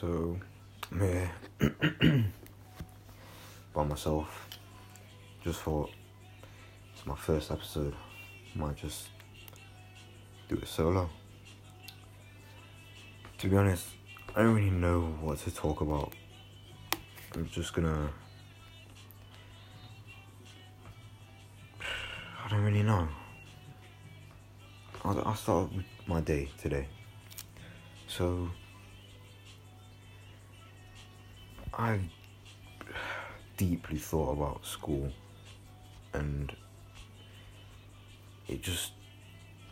So, yeah, by myself, just thought, it's my first episode, might just do it solo. To be honest, I don't really know what to talk about. I'm just gonna... I don't really know. I'll start with my day today. So... I deeply thought about school, and it just,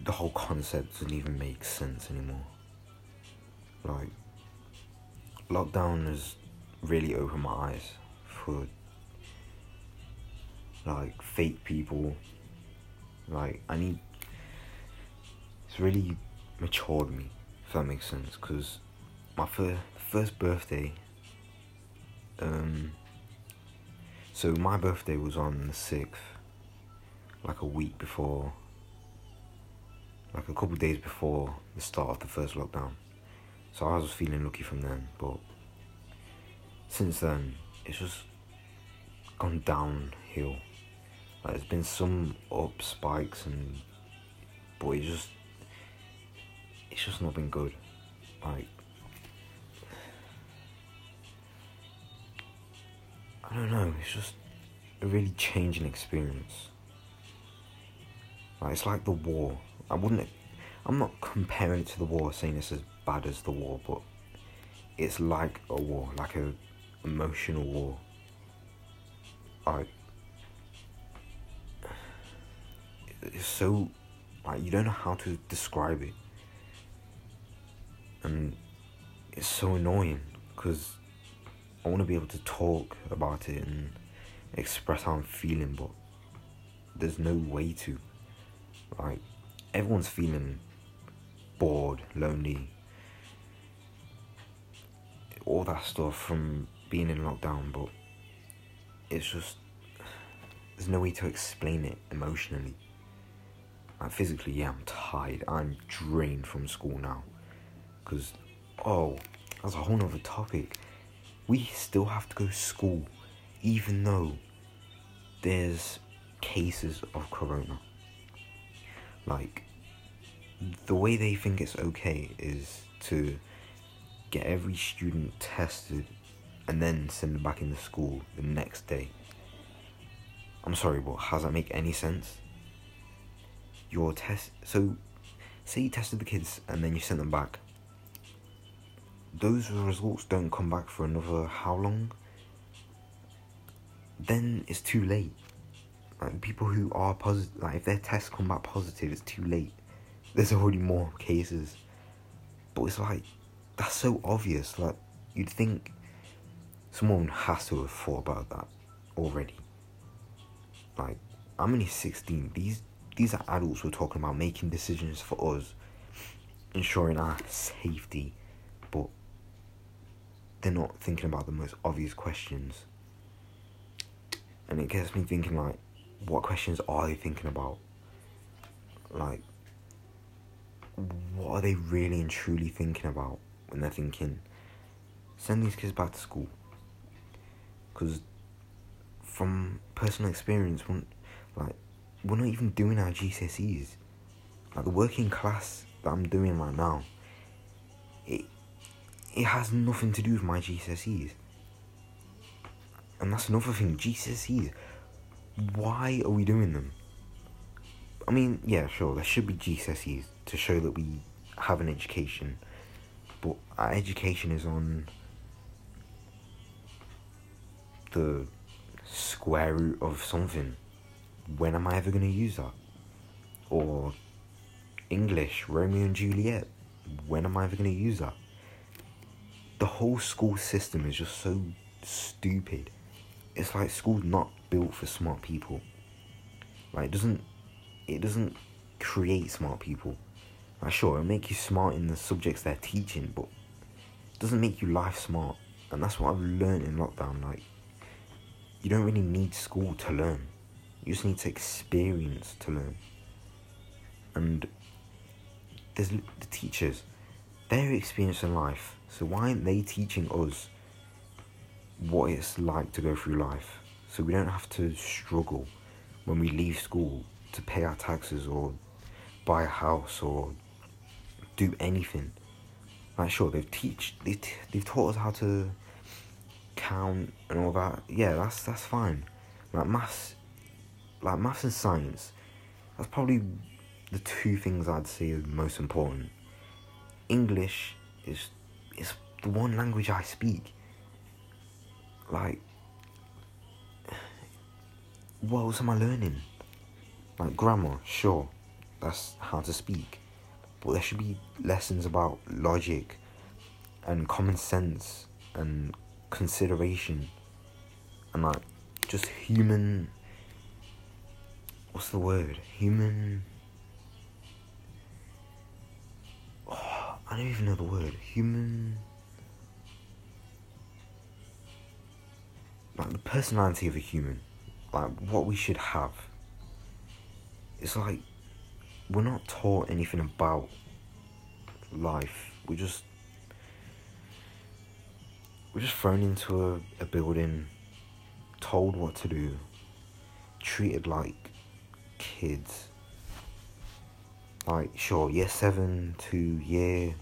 the whole concept doesn't even make sense anymore. Like, lockdown has really opened my eyes for, like, fake people. Like, it's really matured me, if that makes sense, because my first birthday, so my birthday was on the 6th, like a week before, like a couple of days before the start of the first lockdown, so I was feeling lucky from then, but since then, it's just gone downhill. Like, there's been some up spikes, but it's just not been good. Like, I don't know, it's just a really changing experience. Like, it's like the war. I'm not comparing it to the war, saying it's as bad as the war, but it's like a war, like a emotional war. It's so, like, you don't know how to describe it. And it's so annoying, because I want to be able to talk about it and express how I'm feeling, but there's no way to. Like, everyone's feeling bored, lonely, all that stuff from being in lockdown, but it's just, there's no way to explain it emotionally. Like, physically, yeah, I'm tired, I'm drained from school now, because, that's a whole nother topic. We still have to go to school, even though there's cases of corona. Like, the way they think it's okay is to get every student tested and then send them back into school the next day. I'm sorry, but how does that make any sense? So, say you tested the kids and then you sent them back. Those results don't come back for another how long? Then it's too late. Like, people who are positive, like, if their tests come back positive, it's too late. There's already more cases. But it's like, that's so obvious. Like, you'd think someone has to have thought about that already. Like, I'm only 16. These are adults we're talking about, making decisions for us, ensuring our safety. But they're not thinking about the most obvious questions. And it gets me thinking, like, what questions are they thinking about? Like, what are they really and truly thinking about when they're thinking, send these kids back to school? Because from personal experience, we're not even doing our GCSEs. Like, the working class that I'm doing right now, it has nothing to do with my GCSEs. And that's another thing, GCSEs. Why are we doing them? I mean, yeah, sure, there should be GCSEs to show that we have an education. But our education is on the square root of something. When am I ever going to use that? Or English, Romeo and Juliet. When am I ever going to use that? The whole school system is just so stupid. It's like school's not built for smart people. Like, it doesn't create smart people. Like, sure, it'll make you smart in the subjects they're teaching, but it doesn't make you life smart. And that's what I've learned in lockdown. Like, you don't really need school to learn. You just need to experience to learn. And the teachers, their experience in life So why aren't they teaching us what it's like to go through life, so we don't have to struggle when we leave school to pay our taxes or buy a house or do anything? Like, sure, they've taught us how to count and all that. Yeah, that's fine. Like maths and science, that's probably the two things I'd say are most important. English is the one language I speak. Like, what else am I learning? Like, grammar, sure, that's how to speak. But there should be lessons about logic and common sense and consideration and, like, just human... what's the word? Human... oh, I don't even know the word. Human... like, the personality of a human. Like, what we should have. It's like, we're not taught anything about life. We're just thrown into a building, told what to do, treated like kids. Like, sure, year 7 to year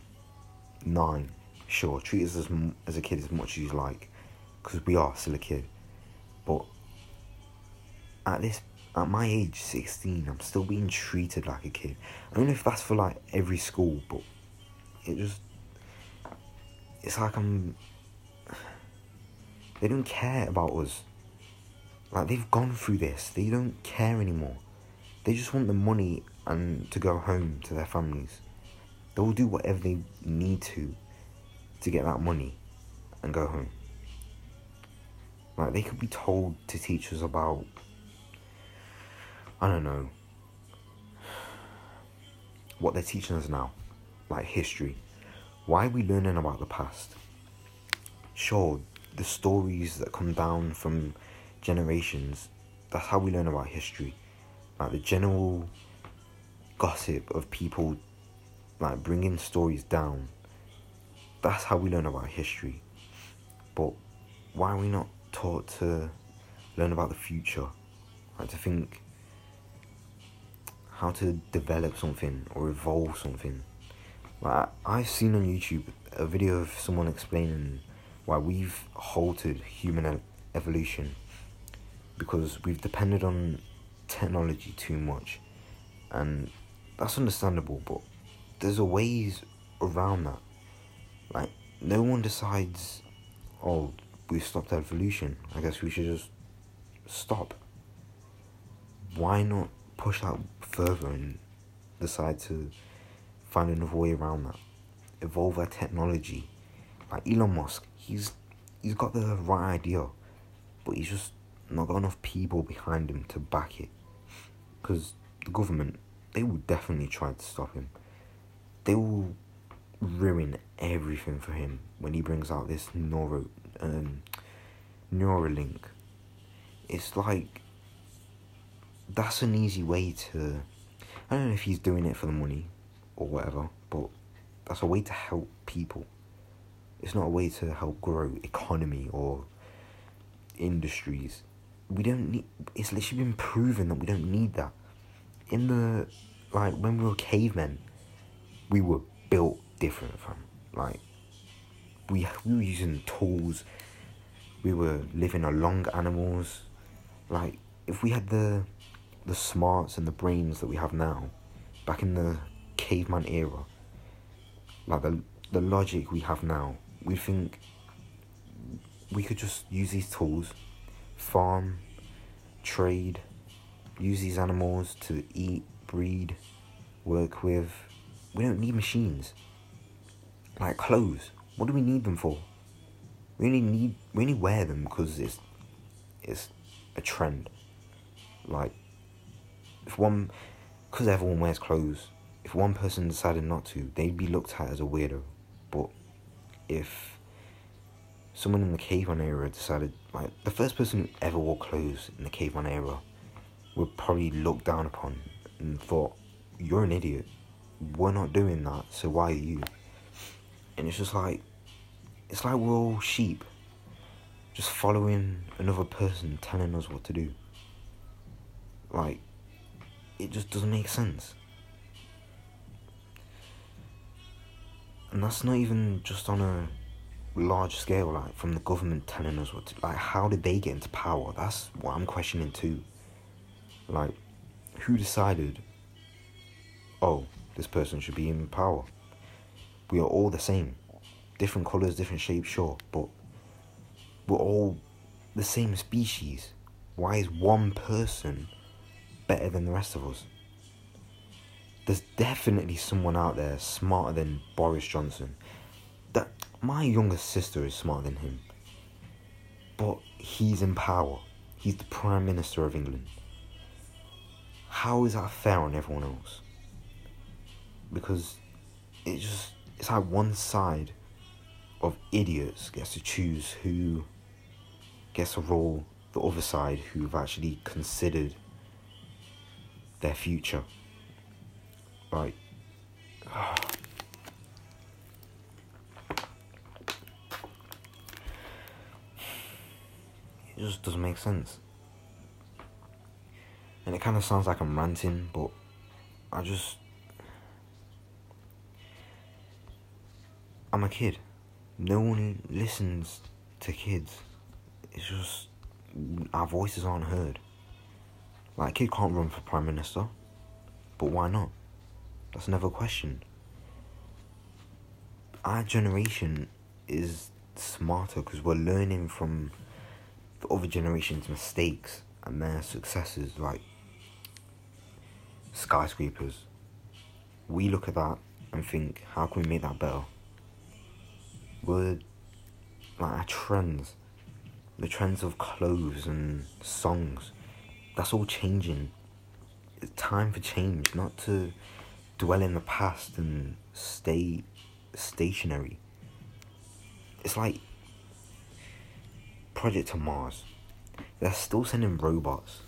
9, sure, treat us as a kid as much as you like, because we are still a kid. But at my age, 16, I'm still being treated like a kid. I don't know if that's for, like, every school, but it's like they don't care about us. Like, they've gone through this. They don't care anymore. They just want the money and to go home to their families. They'll do whatever they need to get that money and go home. Like, they could be told to teach us about, I don't know, what they're teaching us now, like history. Why are we learning about the past? Sure, the stories that come down from generations, that's how we learn about history. Like, the general gossip of people, like, bringing stories down, that's how we learn about history. But why are we not taught to learn about the future? Like, to think how to develop something or evolve something. Like, I've seen on YouTube a video of someone explaining why we've halted human evolution, because we've depended on technology too much, and that's understandable, but there's a ways around that. Like, no one decides, oh, we've stopped evolution, I guess we should just stop. Why not push that further and decide to find another way around that? Evolve our technology. Like, Elon Musk, he's got the right idea, but he's just not got enough people behind him to back it. Because the government, they will definitely try to stop him. They will ruin everything for him when he brings out this Neuralink. It's like, that's an easy way to... I don't know if he's doing it for the money or whatever, but that's a way to help people. It's not a way to help grow economy or industries. We don't need... it's literally been proven that we don't need that. In the... like, when we were cavemen, we were built different from... like, we were using tools. We were living along animals. Like, if we had the smarts and the brains that we have now, back in the caveman era, like the logic we have now, we think we could just use these tools, farm, trade, use these animals to eat, breed, work with. We don't need machines. Like, clothes, what do we need them for? We only wear them because it's a trend. Like, because everyone wears clothes, if one person decided not to, they'd be looked at as a weirdo. But if someone in the caveman era decided, like, the first person who ever wore clothes in the caveman era would probably look down upon and thought, you're an idiot, we're not doing that, so why are you? And it's just like, It's like we're all sheep, just following another person telling us what to do. Like, it just doesn't make sense. And that's not even just on a large scale, like from the government telling us what to do. Like, how did they get into power? That's what I'm questioning too. Like, who decided, oh, this person should be in power? We are all the same. Different colours, different shapes, sure, but we're all the same species. Why is one person better than the rest of us? There's definitely someone out there smarter than Boris Johnson. That my younger sister is smarter than him. But he's in power. He's the Prime Minister of England. How is that fair on everyone else? Because it's like one side of idiots gets to choose who gets a role, the other side who've actually considered their future. Like, it just doesn't make sense. And it kind of sounds like I'm ranting, but I'm a kid. No one listens to kids. It's just, our voices aren't heard. Like, a kid can't run for Prime Minister, but why not? That's never questioned. Our generation is smarter because we're learning from the other generation's mistakes and their successes, like skyscrapers. We look at that and think, how can we make that better? We're like our trends, the trends of clothes and songs, that's all changing. It's time for change, not to dwell in the past and stay stationary. It's like Project to Mars. They're still sending robots.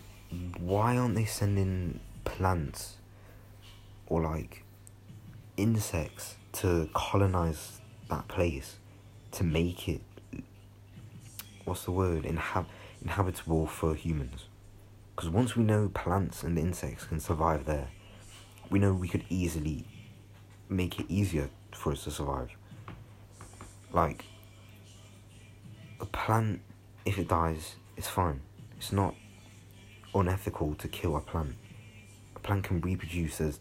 Why aren't they sending plants or like insects to colonize that place, to make it, inhabitable for humans? Because once we know plants and insects can survive there, we know we could easily make it easier for us to survive. Like, a plant, if it dies, it's fine. It's not unethical to kill a plant. A plant can reproduce. As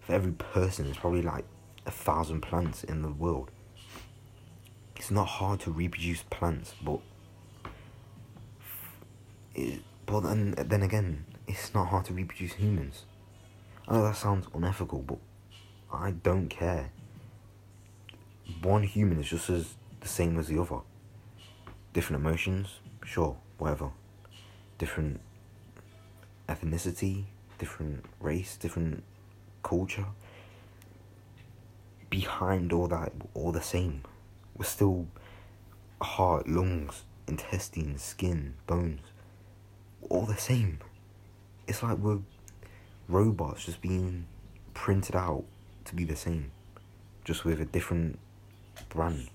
for every person, there's probably like 1,000 plants in the world. It's not hard to reproduce plants, but then again, it's not hard to reproduce humans. I know that sounds unethical, but I don't care. One human is just as the same as the other. Different emotions, sure, whatever. Different ethnicity, different race, different culture. Behind all that, we're all the same. We're still heart, lungs, intestines, skin, bones. We're all the same. It's like we're robots just being printed out to be the same, just with a different brand.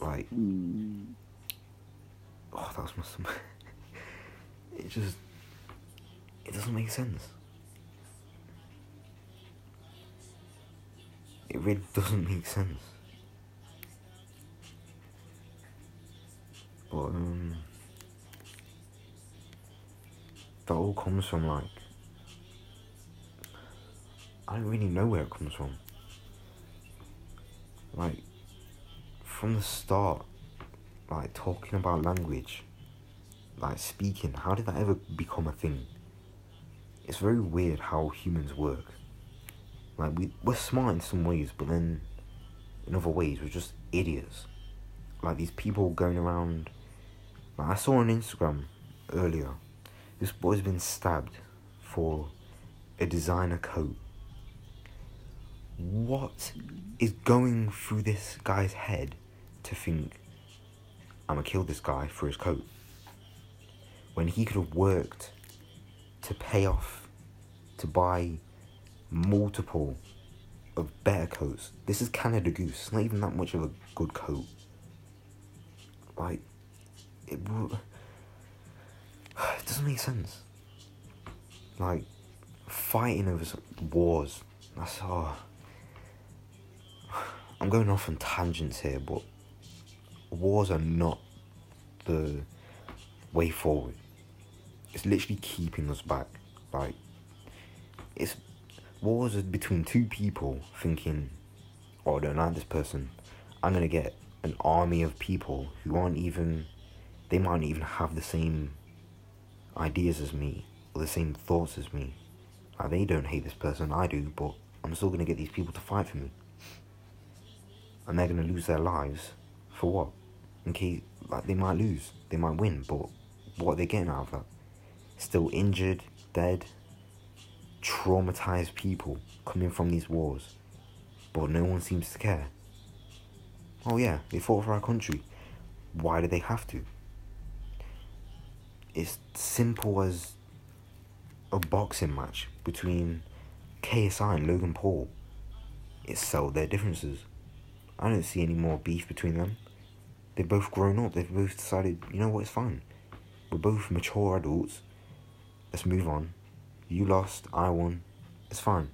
Like, oh, that was my stomach. It doesn't make sense. It really doesn't make sense. But that all comes from, like, I don't really know where it comes from. Like, from the start, like, talking about language, like, speaking, how did that ever become a thing? It's very weird how humans work. Like, we're smart in some ways, but then in other ways, we're just idiots. Like, these people going around, like, I saw on Instagram earlier, this boy's been stabbed for a designer coat. What is going through this guy's head to think, I'm gonna kill this guy for his coat, when he could have worked to pay off, to buy multiple of better coats. This is Canada Goose. It's not even that much of a good coat. Like, it doesn't make sense. Like, fighting over wars. That's, I'm going off on tangents here, but wars are not the way forward. It's literally keeping us back. Like, it's wars are between two people thinking, oh, I don't like this person, I'm going to get an army of people who aren't even, they might even have the same ideas as me, or the same thoughts as me. Like, they don't hate this person, I do, but I'm still going to get these people to fight for me. And they're going to lose their lives for what? In case, like, they might lose, they might win, but what are they getting out of that? Still injured, dead, traumatized people coming from these wars, but no one seems to care. Oh yeah, they fought for our country. Why do they have to? It's simple as a boxing match between KSI and Logan Paul. It settled their differences. I don't see any more beef between them. They've both grown up. They've both decided, you know what, it's fine. We're both mature adults. Let's move on. You lost, I won. It's fine.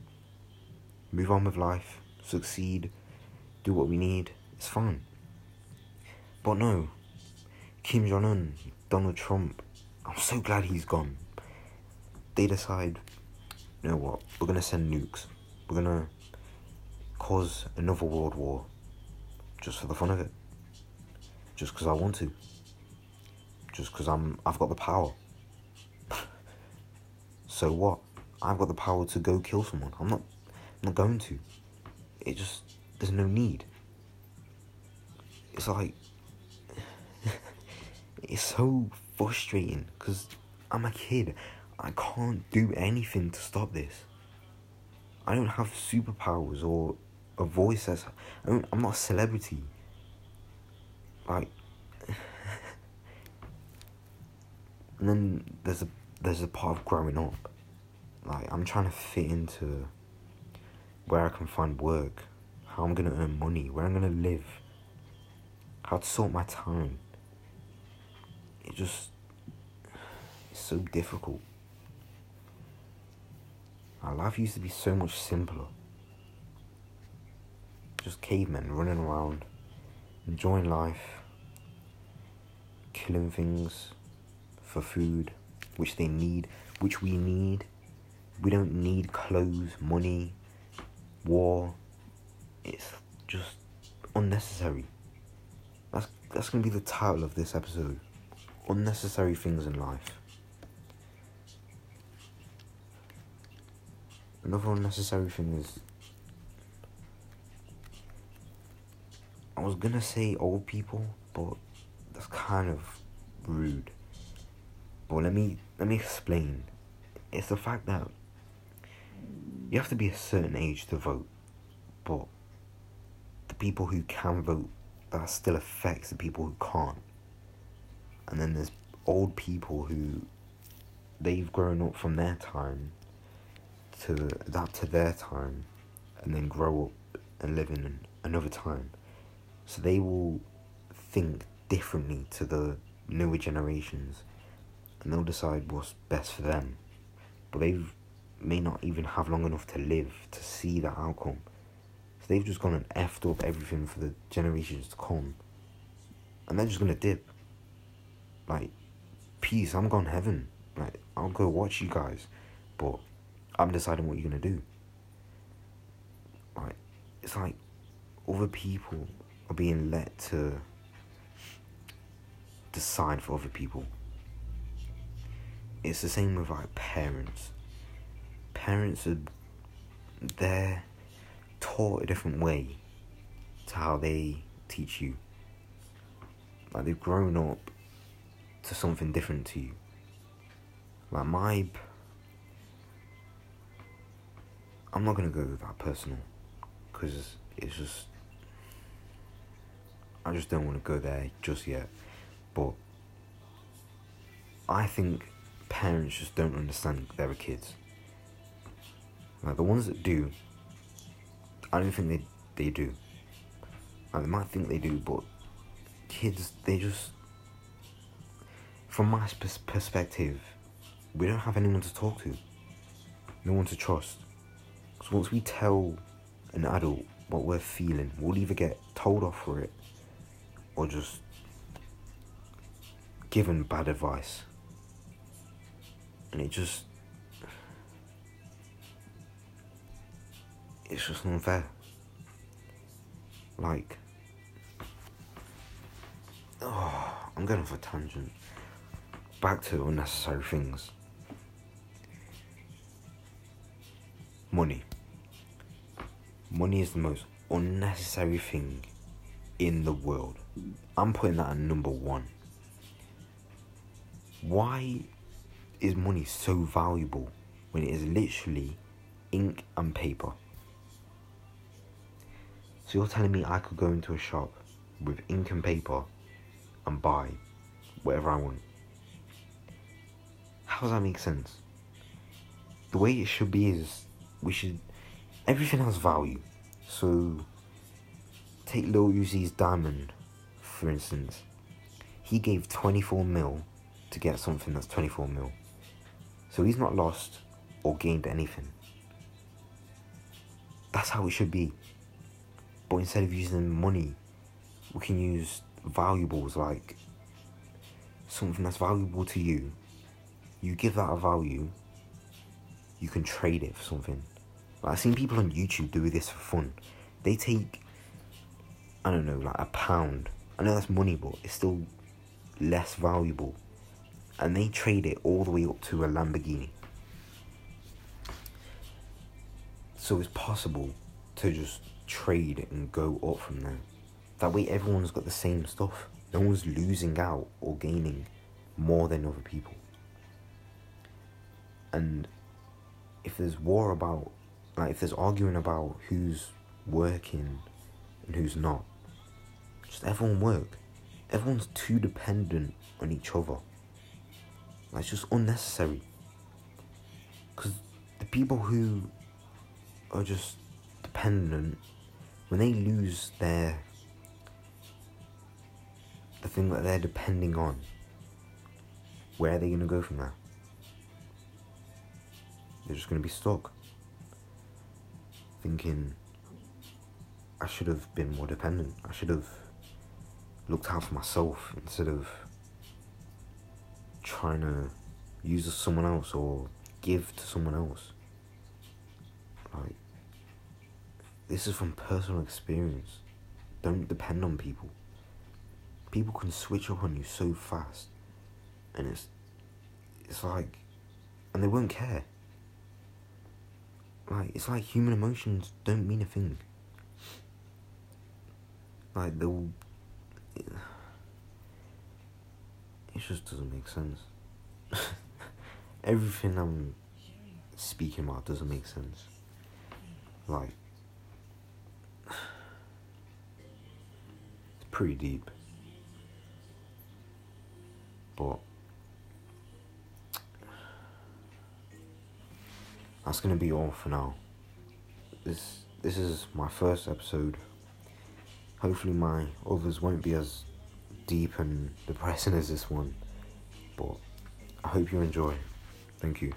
Move on with life. Succeed. Do what we need. It's fine. But no. Kim Jong-un, Donald Trump. I'm so glad he's gone. They decide, you know what, we're going to send nukes. We're going to cause another world war. Just for the fun of it. Just because I want to. Just because I've got the power. So what? I've got the power to go kill someone. I'm not going to. It just, there's no need. It's like, it's so frustrating because I'm a kid. I can't do anything to stop this. I don't have superpowers or a voice that's, I'm not a celebrity. Like, and then there's a part of growing up. Like, I'm trying to fit into where I can find work, how I'm going to earn money, where I'm going to live, how to sort my time. It just, it's so difficult. Our life used to be so much simpler. Just cavemen running around, enjoying life, killing things for food, which they need, which we need. We don't need clothes, money, war. It's just unnecessary. That's going to be the title of this episode. Unnecessary things in life. Another unnecessary thing is, I was going to say old people, but that's kind of rude. But let me explain. It's the fact that you have to be a certain age to vote, but the people who can vote, that still affects the people who can't. And then there's old people who, they've grown up from their time to adapt to their time and then grow up and live in another time. So they will think differently to the newer generations. And they'll decide what's best for them. But they may not even have long enough to live to see that outcome. So they've just gone and effed up everything for the generations to come. And they're just going to dip. Like, peace, I'm gone heaven. Like, I'll go watch you guys. But I'm deciding what you're going to do. Like, it's like other people are being let to decide for other people. It's the same with, like, parents. Parents are, they're taught a different way to how they teach you. Like, they've grown up to something different to you. Like, I'm not going to go with that personal, because it's just, I just don't want to go there just yet. But I think parents just don't understand their kids. Like, the ones that do, I don't think they do. They might think they do, but kids, they just... From my perspective, we don't have anyone to talk to. No one to trust. So once we tell an adult what we're feeling, we'll either get told off for it or just given bad advice. And it just... It's just not fair. Like... Oh, I'm going off a tangent. Back to unnecessary things. Money. Money is the most unnecessary thing in the world. I'm putting that at number one. Why is money so valuable when it is literally ink and paper? So you're telling me I could go into a shop with ink and paper and buy whatever I want? How does that make sense? The way it should be is everything has value. So take Lil Uzi's diamond, for instance. He gave 24 mil to get something that's 24 mil. So he's not lost or gained anything. That's how it should be. But instead of using money, we can use valuables, like something that's valuable to you. You give that a value, you can trade it for something. Like, I've seen people on YouTube do this for fun. They take, I don't know, like a pound. I know that's money, but it's still less valuable. And they trade it all the way up to a Lamborghini. So it's possible to just trade and go up from there. That way everyone's got the same stuff. No one's losing out or gaining more than other people. And if there's war about, like, if there's arguing about who's working and who's not, just everyone work. Everyone's too dependent on each other. Like, it's just unnecessary. Because the people who are just dependent, when they lose the thing that they're depending on, where are they going to go from there? They're just going to be stuck, thinking, I should have been more dependent. I should have looked out for myself instead of trying to use someone else or give to someone else. Like, this is from personal experience. Don't depend on people. People can switch up on you so fast, and it's like, and they won't care. Like, it's like human emotions don't mean a thing. Like, they'll... It just doesn't make sense. Everything I'm speaking about doesn't make sense. Like... It's pretty deep. But... That's going to be all for now. This is my first episode. Hopefully my others won't be as deep and depressing as this one. But I hope you enjoy. Thank you.